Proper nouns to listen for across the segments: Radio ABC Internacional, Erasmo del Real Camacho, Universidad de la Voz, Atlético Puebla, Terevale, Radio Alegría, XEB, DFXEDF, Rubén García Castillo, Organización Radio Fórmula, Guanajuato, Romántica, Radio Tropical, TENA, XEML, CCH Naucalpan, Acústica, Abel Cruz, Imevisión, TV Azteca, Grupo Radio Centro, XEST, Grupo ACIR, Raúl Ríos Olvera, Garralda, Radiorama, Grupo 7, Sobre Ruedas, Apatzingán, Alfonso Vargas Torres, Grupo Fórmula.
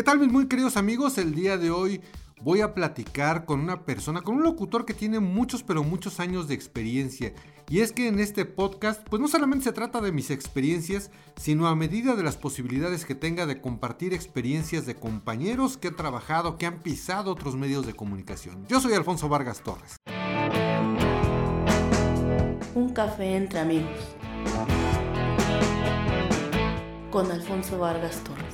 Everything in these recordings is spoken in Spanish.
¿Qué tal, mis muy queridos amigos? El día de hoy voy a platicar con una persona, con un locutor que tiene muchos, pero muchos años de experiencia. Y es que en este podcast, pues no solamente se trata de mis experiencias, sino a medida de las posibilidades que tenga de compartir experiencias de compañeros que han trabajado, que han pisado otros medios de comunicación. Yo soy Alfonso Vargas Torres. Un café entre amigos. Con Alfonso Vargas Torres.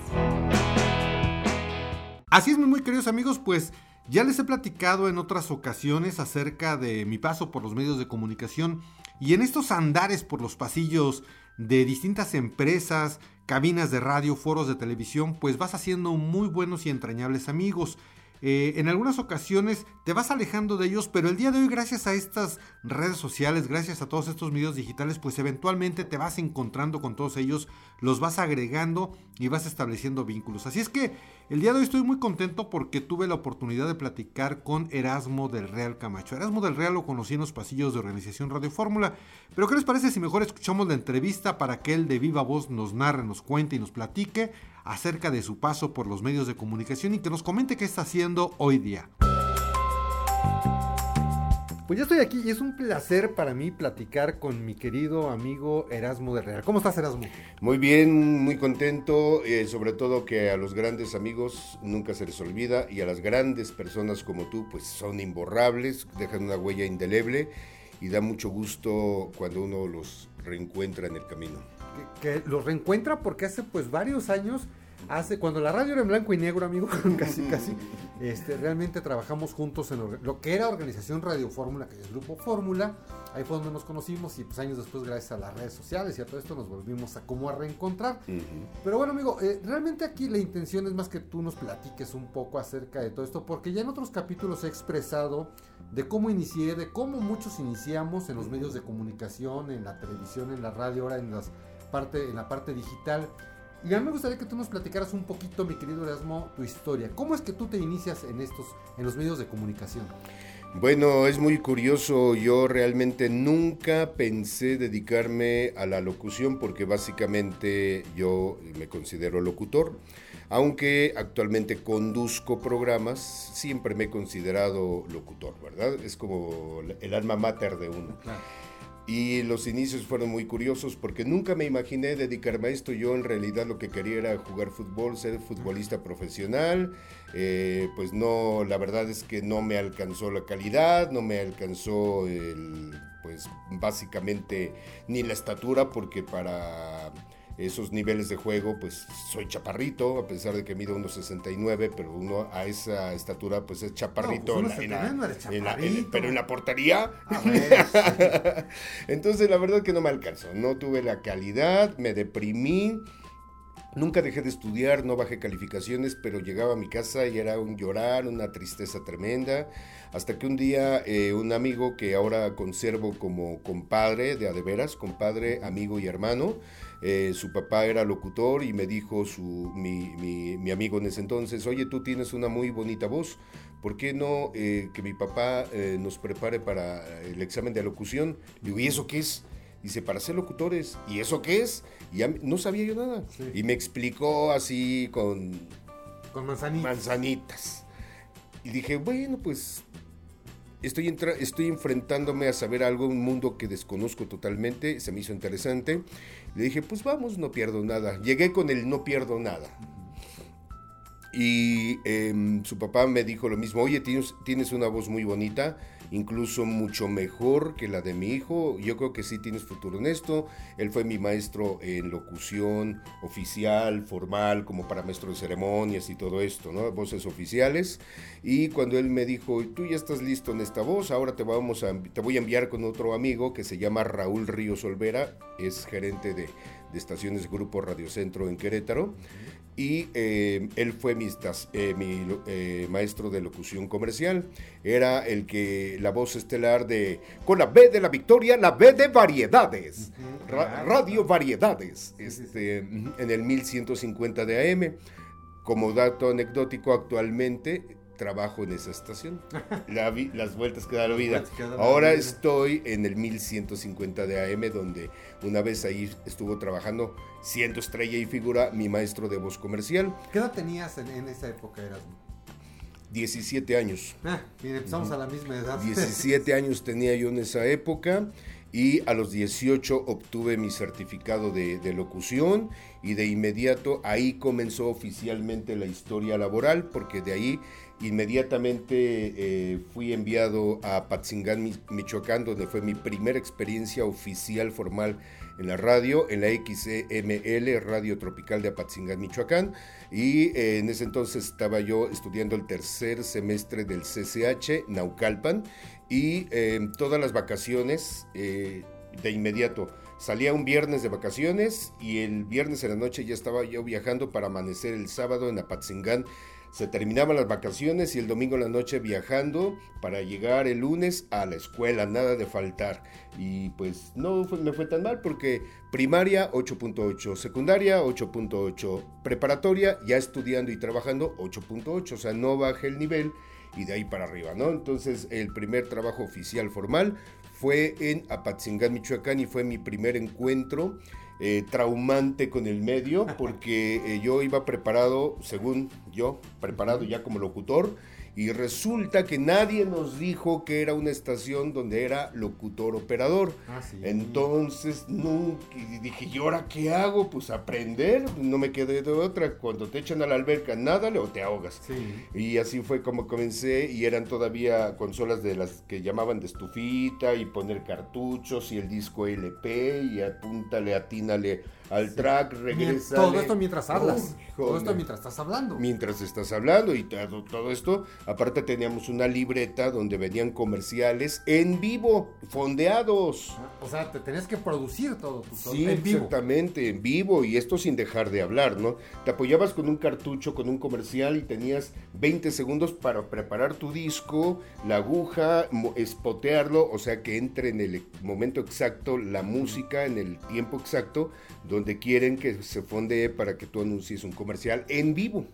Así es, mis muy queridos amigos, pues ya les he platicado en otras ocasiones acerca de mi paso por los medios de comunicación y en estos andares por los pasillos de distintas empresas, cabinas de radio, foros de televisión, pues vas haciendo muy buenos y entrañables amigos. En algunas ocasiones te vas alejando de ellos, pero el día de hoy, gracias a estas redes sociales, gracias a todos estos medios digitales, pues eventualmente te vas encontrando con todos ellos, los vas agregando y vas estableciendo vínculos. Así es que el día de hoy estoy muy contento porque tuve la oportunidad de platicar con Erasmo del Real Camacho. Erasmo del Real lo conocí en los pasillos de Organización Radio Fórmula, pero ¿qué les parece si mejor escuchamos la entrevista para que él de viva voz nos narre, nos cuente y nos platique acerca de su paso por los medios de comunicación y que nos comente qué está haciendo hoy día? Pues ya estoy aquí y es un placer para mí platicar con mi querido amigo Erasmo del Real. ¿Cómo estás, Erasmo? Muy bien, muy contento, sobre todo que a los grandes amigos nunca se les olvida y a las grandes personas como tú pues son imborrables, dejan una huella indeleble y da mucho gusto cuando uno los reencuentra en el camino. Que los reencuentra porque hace pues varios años, cuando la radio era en blanco y negro, amigo, casi, realmente trabajamos juntos en lo que era Organización Radio Fórmula, que es Grupo Fórmula. Ahí fue donde nos conocimos y pues años después, gracias a las redes sociales y a todo esto, nos volvimos a reencontrar. Pero bueno, amigo, realmente aquí la intención es más que tú nos platiques un poco acerca de todo esto, porque ya en otros capítulos he expresado de cómo inicié, de cómo muchos iniciamos en los medios de comunicación, en la televisión, en la radio, ahora en la parte digital. Y a mí me gustaría que tú nos platicaras un poquito, mi querido Erasmo, tu historia. ¿Cómo es que tú te inicias en los medios de comunicación? Bueno, es muy curioso. Yo realmente nunca pensé dedicarme a la locución porque básicamente yo me considero locutor. Aunque actualmente conduzco programas, siempre me he considerado locutor, ¿verdad? Es como el alma mater de uno. Claro. Y los inicios fueron muy curiosos porque nunca me imaginé dedicarme a esto. Yo en realidad lo que quería era jugar fútbol, ser futbolista profesional. Pues no, la verdad es que no me alcanzó la calidad, no me alcanzó pues básicamente ni la estatura porque para esos niveles de juego pues soy chaparrito, a pesar de que mido 1.69, pero uno a esa estatura pues es chaparrito, no, pues pero en la portería a ver, sí. Entonces la verdad que no me alcanzó, no tuve la calidad, me deprimí. Nunca dejé de estudiar, no bajé calificaciones, pero llegaba a mi casa y era un llorar, una tristeza tremenda. Hasta que un día un amigo que ahora conservo como compadre, de adeveras, compadre, amigo y hermano, su papá era locutor y me dijo mi amigo en ese entonces, oye, tú tienes una muy bonita voz, ¿por qué no que mi papá nos prepare para el examen de locución? Le digo, ¿y eso qué es? Dice, para ser locutores. ¿Y eso qué es? Y ya no sabía yo nada. Sí. Y me explicó así con manzanitas. Y dije, bueno, pues estoy enfrentándome a saber algo, un mundo que desconozco totalmente. Se me hizo interesante. Le dije, pues vamos, no pierdo nada. Llegué con el no pierdo nada. Y su papá me dijo lo mismo, oye, tienes una voz muy bonita, incluso mucho mejor que la de mi hijo, yo creo que sí tienes futuro en esto. Él fue mi maestro en locución oficial, formal, como para maestro de ceremonias y todo esto, ¿no? Voces oficiales. Y cuando él me dijo, tú ya estás listo en esta voz, ahora te voy a enviar con otro amigo que se llama Raúl Ríos Olvera, es gerente de estaciones Grupo Radio Centro en Querétaro. Y él fue mi maestro de locución comercial. Era el que la voz estelar de, con la B de la victoria, la B de variedades, Radio Variedades, en el 1150 de AM. Como dato anecdótico, actualmente trabajo en esa estación. Las vueltas que da la vida. Ahora estoy en el 1150 de AM, donde una vez ahí estuvo trabajando, siendo estrella y figura, mi maestro de voz comercial. ¿Qué edad tenías en esa época, Erasmo? 17 años. Mire, estamos a la misma edad. 17 años tenía yo en esa época. Y a los 18 obtuve mi certificado de locución y de inmediato ahí comenzó oficialmente la historia laboral, porque de ahí inmediatamente fui enviado a Apatzingán, Michoacán, donde fue mi primera experiencia oficial formal en la radio, en la XEML, Radio Tropical de Apatzingán, Michoacán, y en ese entonces estaba yo estudiando el tercer semestre del CCH Naucalpan, y todas las vacaciones de inmediato. Salía un viernes de vacaciones y el viernes en la noche ya estaba yo viajando para amanecer el sábado en Apatzingán. Se terminaban las vacaciones y el domingo en la noche viajando para llegar el lunes a la escuela, nada de faltar. Y pues no me fue tan mal porque primaria 8.8, secundaria 8.8, preparatoria ya estudiando y trabajando 8.8, o sea, no bajé el nivel y de ahí para arriba, ¿no? Entonces el primer trabajo oficial formal fue en Apatzingán, Michoacán y fue mi primer encuentro traumante con el medio, porque yo iba preparado, según yo, preparado ya como locutor, y resulta que nadie nos dijo que era una estación donde era locutor-operador. Ah, sí. Entonces nunca, dije, ¿y ahora qué hago? Pues aprender, no me quedé de otra. Cuando te echan a la alberca, nádale o te ahogas. Sí. Y así fue como comencé, y eran todavía consolas de las que llamaban de estufita, y poner cartuchos, y el disco LP, y apúntale a ti al track, regresa. Todo esto mientras hablas. Todo esto mientras estás hablando. Mientras estás hablando y todo esto. Aparte teníamos una libreta donde venían comerciales en vivo, fondeados. O sea, te tenías que producir todo tu sonido. Sí, en vivo. Exactamente, en vivo, y esto sin dejar de hablar, ¿no? Te apoyabas con un cartucho, con un comercial, y tenías 20 segundos para preparar tu disco, la aguja, espotearlo, o sea, que entre en el momento exacto la música, en el tiempo exacto, donde quieren que se fonde para que tú anuncies un comercial en vivo.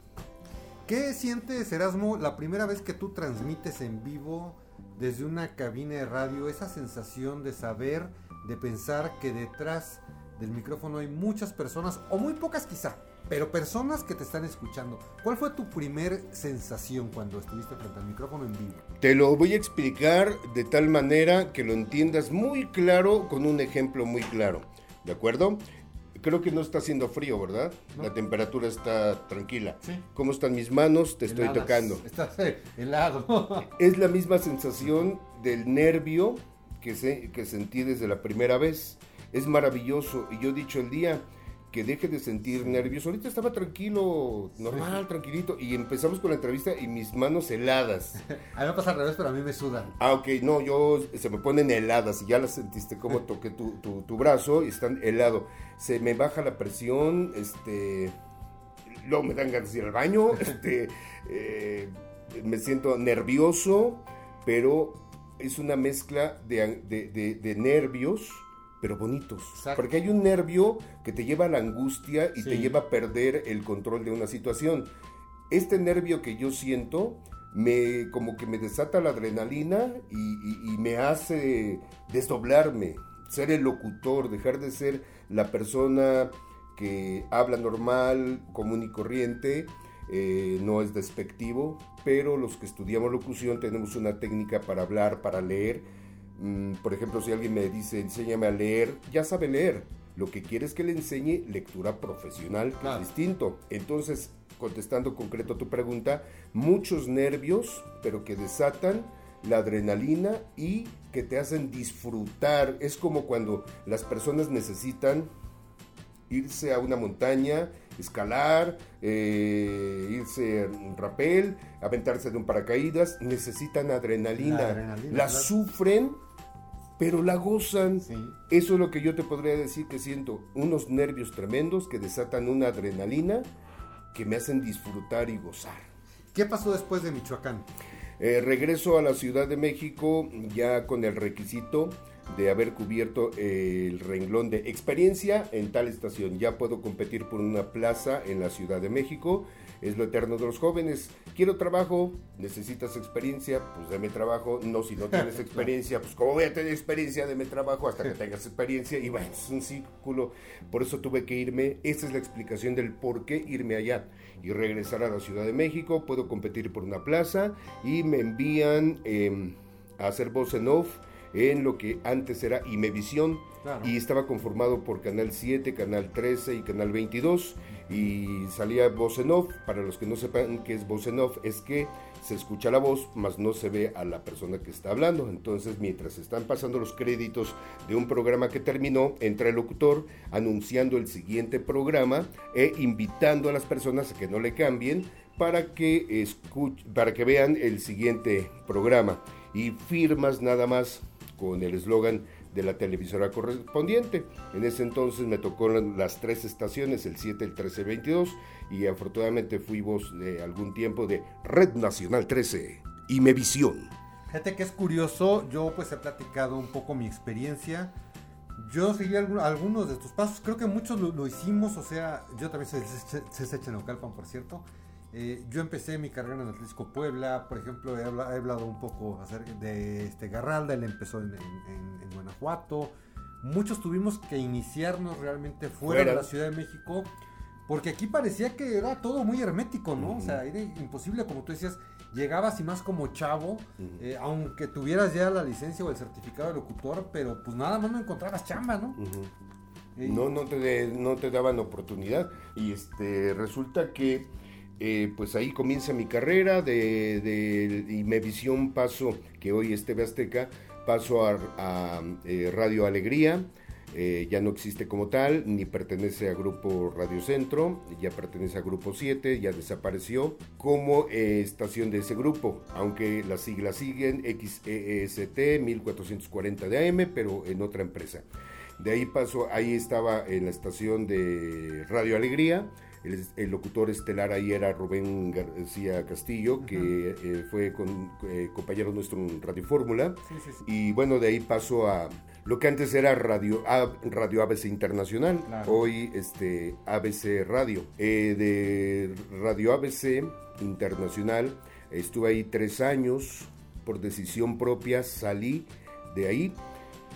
¿Qué sientes, Erasmo, la primera vez que tú transmites en vivo desde una cabina de radio? Esa sensación de saber, de pensar que detrás del micrófono hay muchas personas, o muy pocas quizá, pero personas que te están escuchando. ¿Cuál fue tu primer sensación cuando estuviste frente al micrófono en vivo? Te lo voy a explicar de tal manera que lo entiendas muy claro con un ejemplo muy claro. ¿De acuerdo? Creo que no está haciendo frío, ¿verdad? No. La temperatura está tranquila. Sí. ¿Cómo están mis manos? Te estoy tocando. Estás helado. Es la misma sensación del nervio que sentí desde la primera vez. Es maravilloso. Y yo he dicho el día que deje de sentir nervios. Ahorita estaba tranquilo, normal, tranquilito. Y empezamos con la entrevista y mis manos heladas. A mí me pasa al revés, pero a mí me sudan. Ah, ok, no, se me ponen heladas y ya las sentiste, como toqué tu brazo y están helado. Se me baja la presión, luego me dan ganas de ir al baño, me siento nervioso, pero es una mezcla de nervios, pero bonitos. Exacto. Porque hay un nervio que te lleva a la angustia y sí, te lleva a perder el control de una situación. Este nervio que yo siento, como que me desata la adrenalina y me hace desdoblarme, ser el locutor, dejar de ser la persona que habla normal, común y corriente. No es despectivo, pero los que estudiamos locución tenemos una técnica para hablar, para leer. Por ejemplo, si alguien me dice, enséñame a leer, ya sabe leer. Lo que quiere es que le enseñe lectura profesional, claro, que es distinto. Entonces, contestando concreto a tu pregunta, muchos nervios, pero que desatan la adrenalina y que te hacen disfrutar. Es como cuando las personas necesitan irse a una montaña, escalar, irse en rapel, aventarse de un paracaídas, necesitan adrenalina, la sufren, pero la gozan. Sí. Eso es lo que yo te podría decir que siento, unos nervios tremendos que desatan una adrenalina que me hacen disfrutar y gozar. ¿Qué pasó después de Michoacán? Regreso a la Ciudad de México ya con el requisito de haber cubierto el renglón de experiencia en tal estación. Ya puedo competir por una plaza en la Ciudad de México es lo eterno de los jóvenes. Quiero trabajo, necesitas experiencia, pues deme trabajo. No, si no tienes experiencia, pues ¿cómo voy a tener experiencia? Deme trabajo hasta que tengas experiencia. Y bueno, es un círculo. Por eso tuve que irme. Esa es la explicación del por qué irme allá y regresar a la Ciudad de México. Puedo competir por una plaza y me envían a hacer voz en off en lo que antes era Imevisión, claro. Y estaba conformado por Canal 7, Canal 13 y Canal 22, y salía voz en off. Para los que no sepan qué es voz en off, es que se escucha la voz, mas no se ve a la persona que está hablando. Entonces, mientras están pasando los créditos de un programa que terminó, entra el locutor anunciando el siguiente programa e invitando a las personas a que no le cambien para que vean el siguiente programa, y firmas nada más con el eslogan de la televisora correspondiente. En ese entonces me tocó las tres estaciones, el 7, el 13, el 22, y afortunadamente fui voz de algún tiempo de Red Nacional 13, Imevisión. Fíjate que es curioso, yo pues he platicado un poco mi experiencia. Yo seguí algunos de tus pasos, creo que muchos lo hicimos, o sea, yo también soy CCH Naucalpan, por cierto. Yo empecé mi carrera en Atlético Puebla, por ejemplo, he hablado un poco acerca de Garralda, él empezó en Guanajuato. Muchos tuvimos que iniciarnos realmente fuera de la Ciudad de México, porque aquí parecía que era todo muy hermético, ¿no? Uh-huh. O sea, era imposible, como tú decías, llegabas y más como chavo, uh-huh. Aunque tuvieras ya la licencia o el certificado de locutor, pero pues nada más no encontrabas chamba, ¿no? Uh-huh. No te daban oportunidad, y resulta que pues ahí comienza mi carrera de Imevisión, paso, que hoy es TV Azteca, paso a Radio Alegría, ya no existe como tal, ni pertenece a Grupo Radio Centro, ya pertenece a Grupo 7, ya desapareció como estación de ese grupo, aunque las siglas siguen, XEST 1440 de AM, pero en otra empresa. De ahí paso, ahí estaba en la estación de Radio Alegría. El locutor estelar ahí era Rubén García Castillo, que uh-huh. Fue compañero nuestro en Radio Fórmula. Sí. Y bueno, de ahí pasó a lo que antes era Radio ABC Internacional, claro. Hoy ABC Radio. De Radio ABC Internacional estuve ahí 3 años, por decisión propia salí de ahí.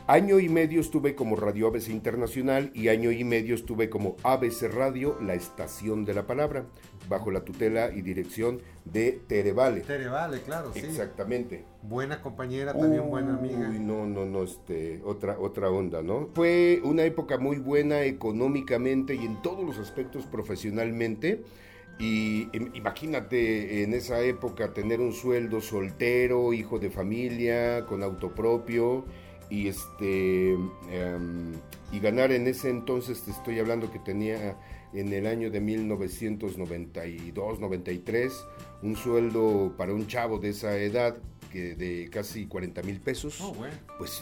1.5 años estuve como Radio ABC Internacional y 1.5 años estuve como ABC Radio, la estación de la palabra, bajo la tutela y dirección de Terevale. Terevale, claro, sí. Exactamente. Buena compañera, también buena amiga. Uy, no, otra onda, ¿no? Fue una época muy buena económicamente y en todos los aspectos profesionalmente. Y imagínate en esa época tener un sueldo soltero, hijo de familia, con auto propio. Y y ganar en ese entonces, te estoy hablando que tenía en el año de 1992-93 un sueldo para un chavo de esa edad que de casi 40,000 pesos. Oh, bueno. Pues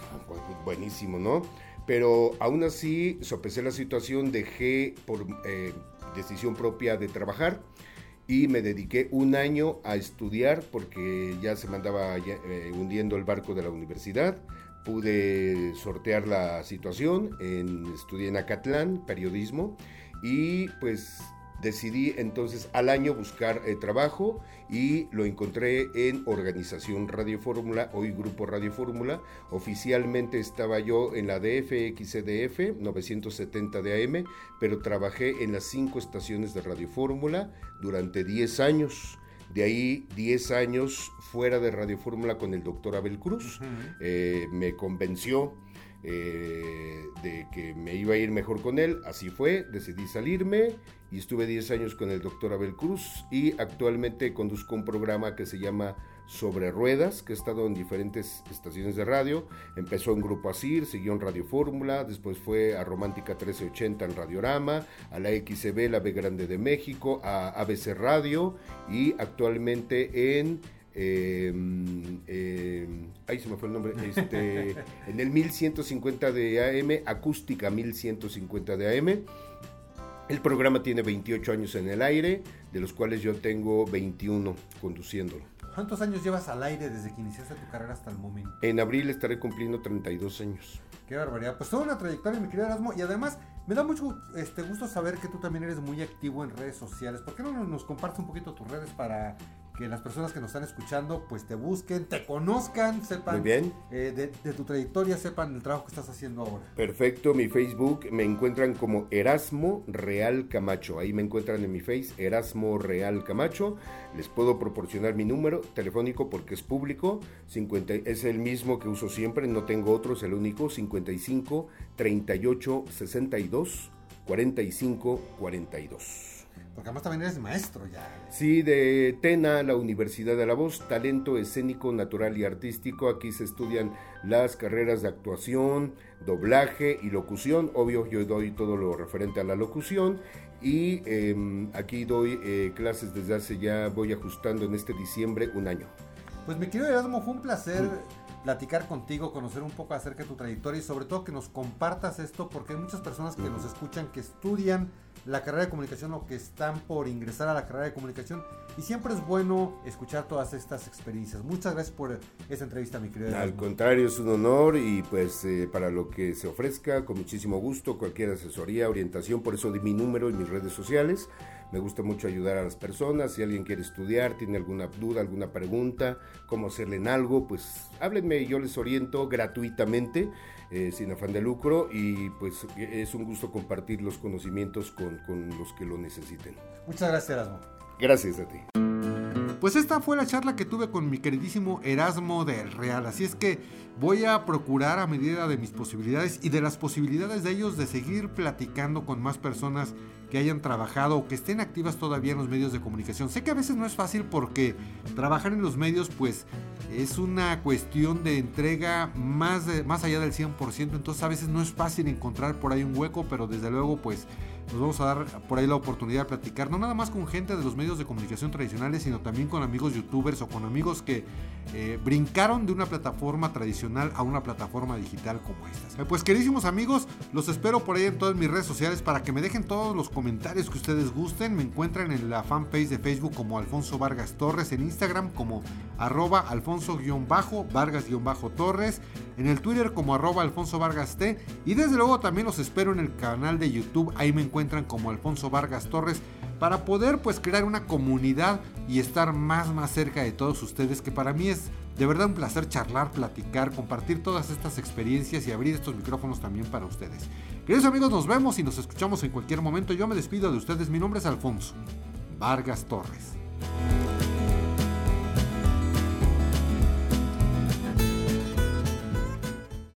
buenísimo, ¿no? Pero aún así sopesé la situación, dejé por decisión propia de trabajar y me dediqué 1 año a estudiar, porque ya se me andaba hundiendo el barco de la universidad. Pude sortear la situación, estudié en Acatlán, periodismo, y pues decidí entonces al año buscar trabajo, y lo encontré en Organización Radio Fórmula, hoy Grupo Radio Fórmula. Oficialmente estaba yo en la DFXEDF 970 de AM, pero trabajé en las 5 estaciones de Radio Fórmula durante 10 años. De ahí 10 años fuera de Radio Fórmula con el doctor Abel Cruz. Uh-huh. Me convenció de que me iba a ir mejor con él, así fue, decidí salirme y estuve 10 años con el doctor Abel Cruz, y actualmente conduzco un programa que se llama Sobre Ruedas, que he estado en diferentes estaciones de radio. Empezó en Grupo ACIR, siguió en Radio Fórmula, después fue a Romántica 1380 en Radiorama, a la XEB, la B Grande de México, a ABC Radio, y actualmente en ahí se me fue el nombre, en el 1150 de AM, Acústica 1150 de AM. El programa tiene 28 años en el aire, de los cuales yo tengo 21 conduciéndolo. ¿Cuántos años llevas al aire desde que iniciaste tu carrera hasta el momento? En abril estaré cumpliendo 32 años. ¡Qué barbaridad! Pues toda una trayectoria, mi querido Erasmo, y además Me da mucho gusto saber que tú también eres muy activo en redes sociales. ¿Por qué no nos compartes un poquito tus redes para que las personas que nos están escuchando pues te busquen, te conozcan, sepan de tu trayectoria, sepan el trabajo que estás haciendo ahora? Perfecto, mi Facebook me encuentran como Erasmo Real Camacho. Ahí me encuentran en mi Face, Erasmo Real Camacho. Les puedo proporcionar mi número telefónico porque es público, 50, es el mismo que uso siempre, no tengo otro, es el único, 55 38 62 45 42. Porque además también eres maestro ya. Sí, de TENA, la Universidad de la Voz, talento escénico, natural y artístico. Aquí se estudian las carreras de actuación, doblaje y locución. Obvio, yo doy todo lo referente a la locución. Y aquí doy clases desde hace ya, voy ajustando en este diciembre, un año. Pues mi querido Erasmo, fue un placer platicar contigo, conocer un poco acerca de tu trayectoria y sobre todo que nos compartas esto, porque hay muchas personas que nos escuchan, que estudian la carrera de comunicación o que están por ingresar a la carrera de comunicación, y siempre es bueno escuchar todas estas experiencias. Muchas gracias por esta entrevista, mi querido. Al contrario, es un honor, y pues para lo que se ofrezca, con muchísimo gusto, cualquier asesoría, orientación, por eso di mi número en mis redes sociales. Me gusta mucho ayudar a las personas. Si alguien quiere estudiar, tiene alguna duda, alguna pregunta, cómo hacerle en algo, pues háblenme y yo les oriento gratuitamente, sin afán de lucro, y pues es un gusto compartir los conocimientos con los que lo necesiten. Muchas gracias, Erasmo. Gracias a ti. Pues esta fue la charla que tuve con mi queridísimo Erasmo del Real, así es que voy a procurar, a medida de mis posibilidades y de las posibilidades de ellos, de seguir platicando con más personas que hayan trabajado o que estén activas todavía en los medios de comunicación. Sé que a veces no es fácil porque trabajar en los medios pues es una cuestión de entrega más allá del 100%, entonces a veces no es fácil encontrar por ahí un hueco, pero desde luego pues nos vamos a dar por ahí la oportunidad de platicar, no nada más con gente de los medios de comunicación tradicionales, sino también con amigos youtubers o con amigos que brincaron de una plataforma tradicional a una plataforma digital como esta. Pues queridísimos amigos, los espero por ahí en todas mis redes sociales para que me dejen todos los comentarios que ustedes gusten. Me encuentran en la fanpage de Facebook como Alfonso Vargas Torres, en Instagram como @Alfonso_Vargas_Torres, en el Twitter como @Alfonso Vargas T, y desde luego también los espero en el canal de YouTube. Ahí me encuentran como Alfonso Vargas Torres, para poder pues crear una comunidad y estar más cerca de todos ustedes, que para mí es de verdad un placer charlar, platicar, compartir todas estas experiencias y abrir estos micrófonos también para ustedes. Queridos amigos, nos vemos y nos escuchamos en cualquier momento. Yo me despido de ustedes. Mi nombre es Alfonso Vargas Torres.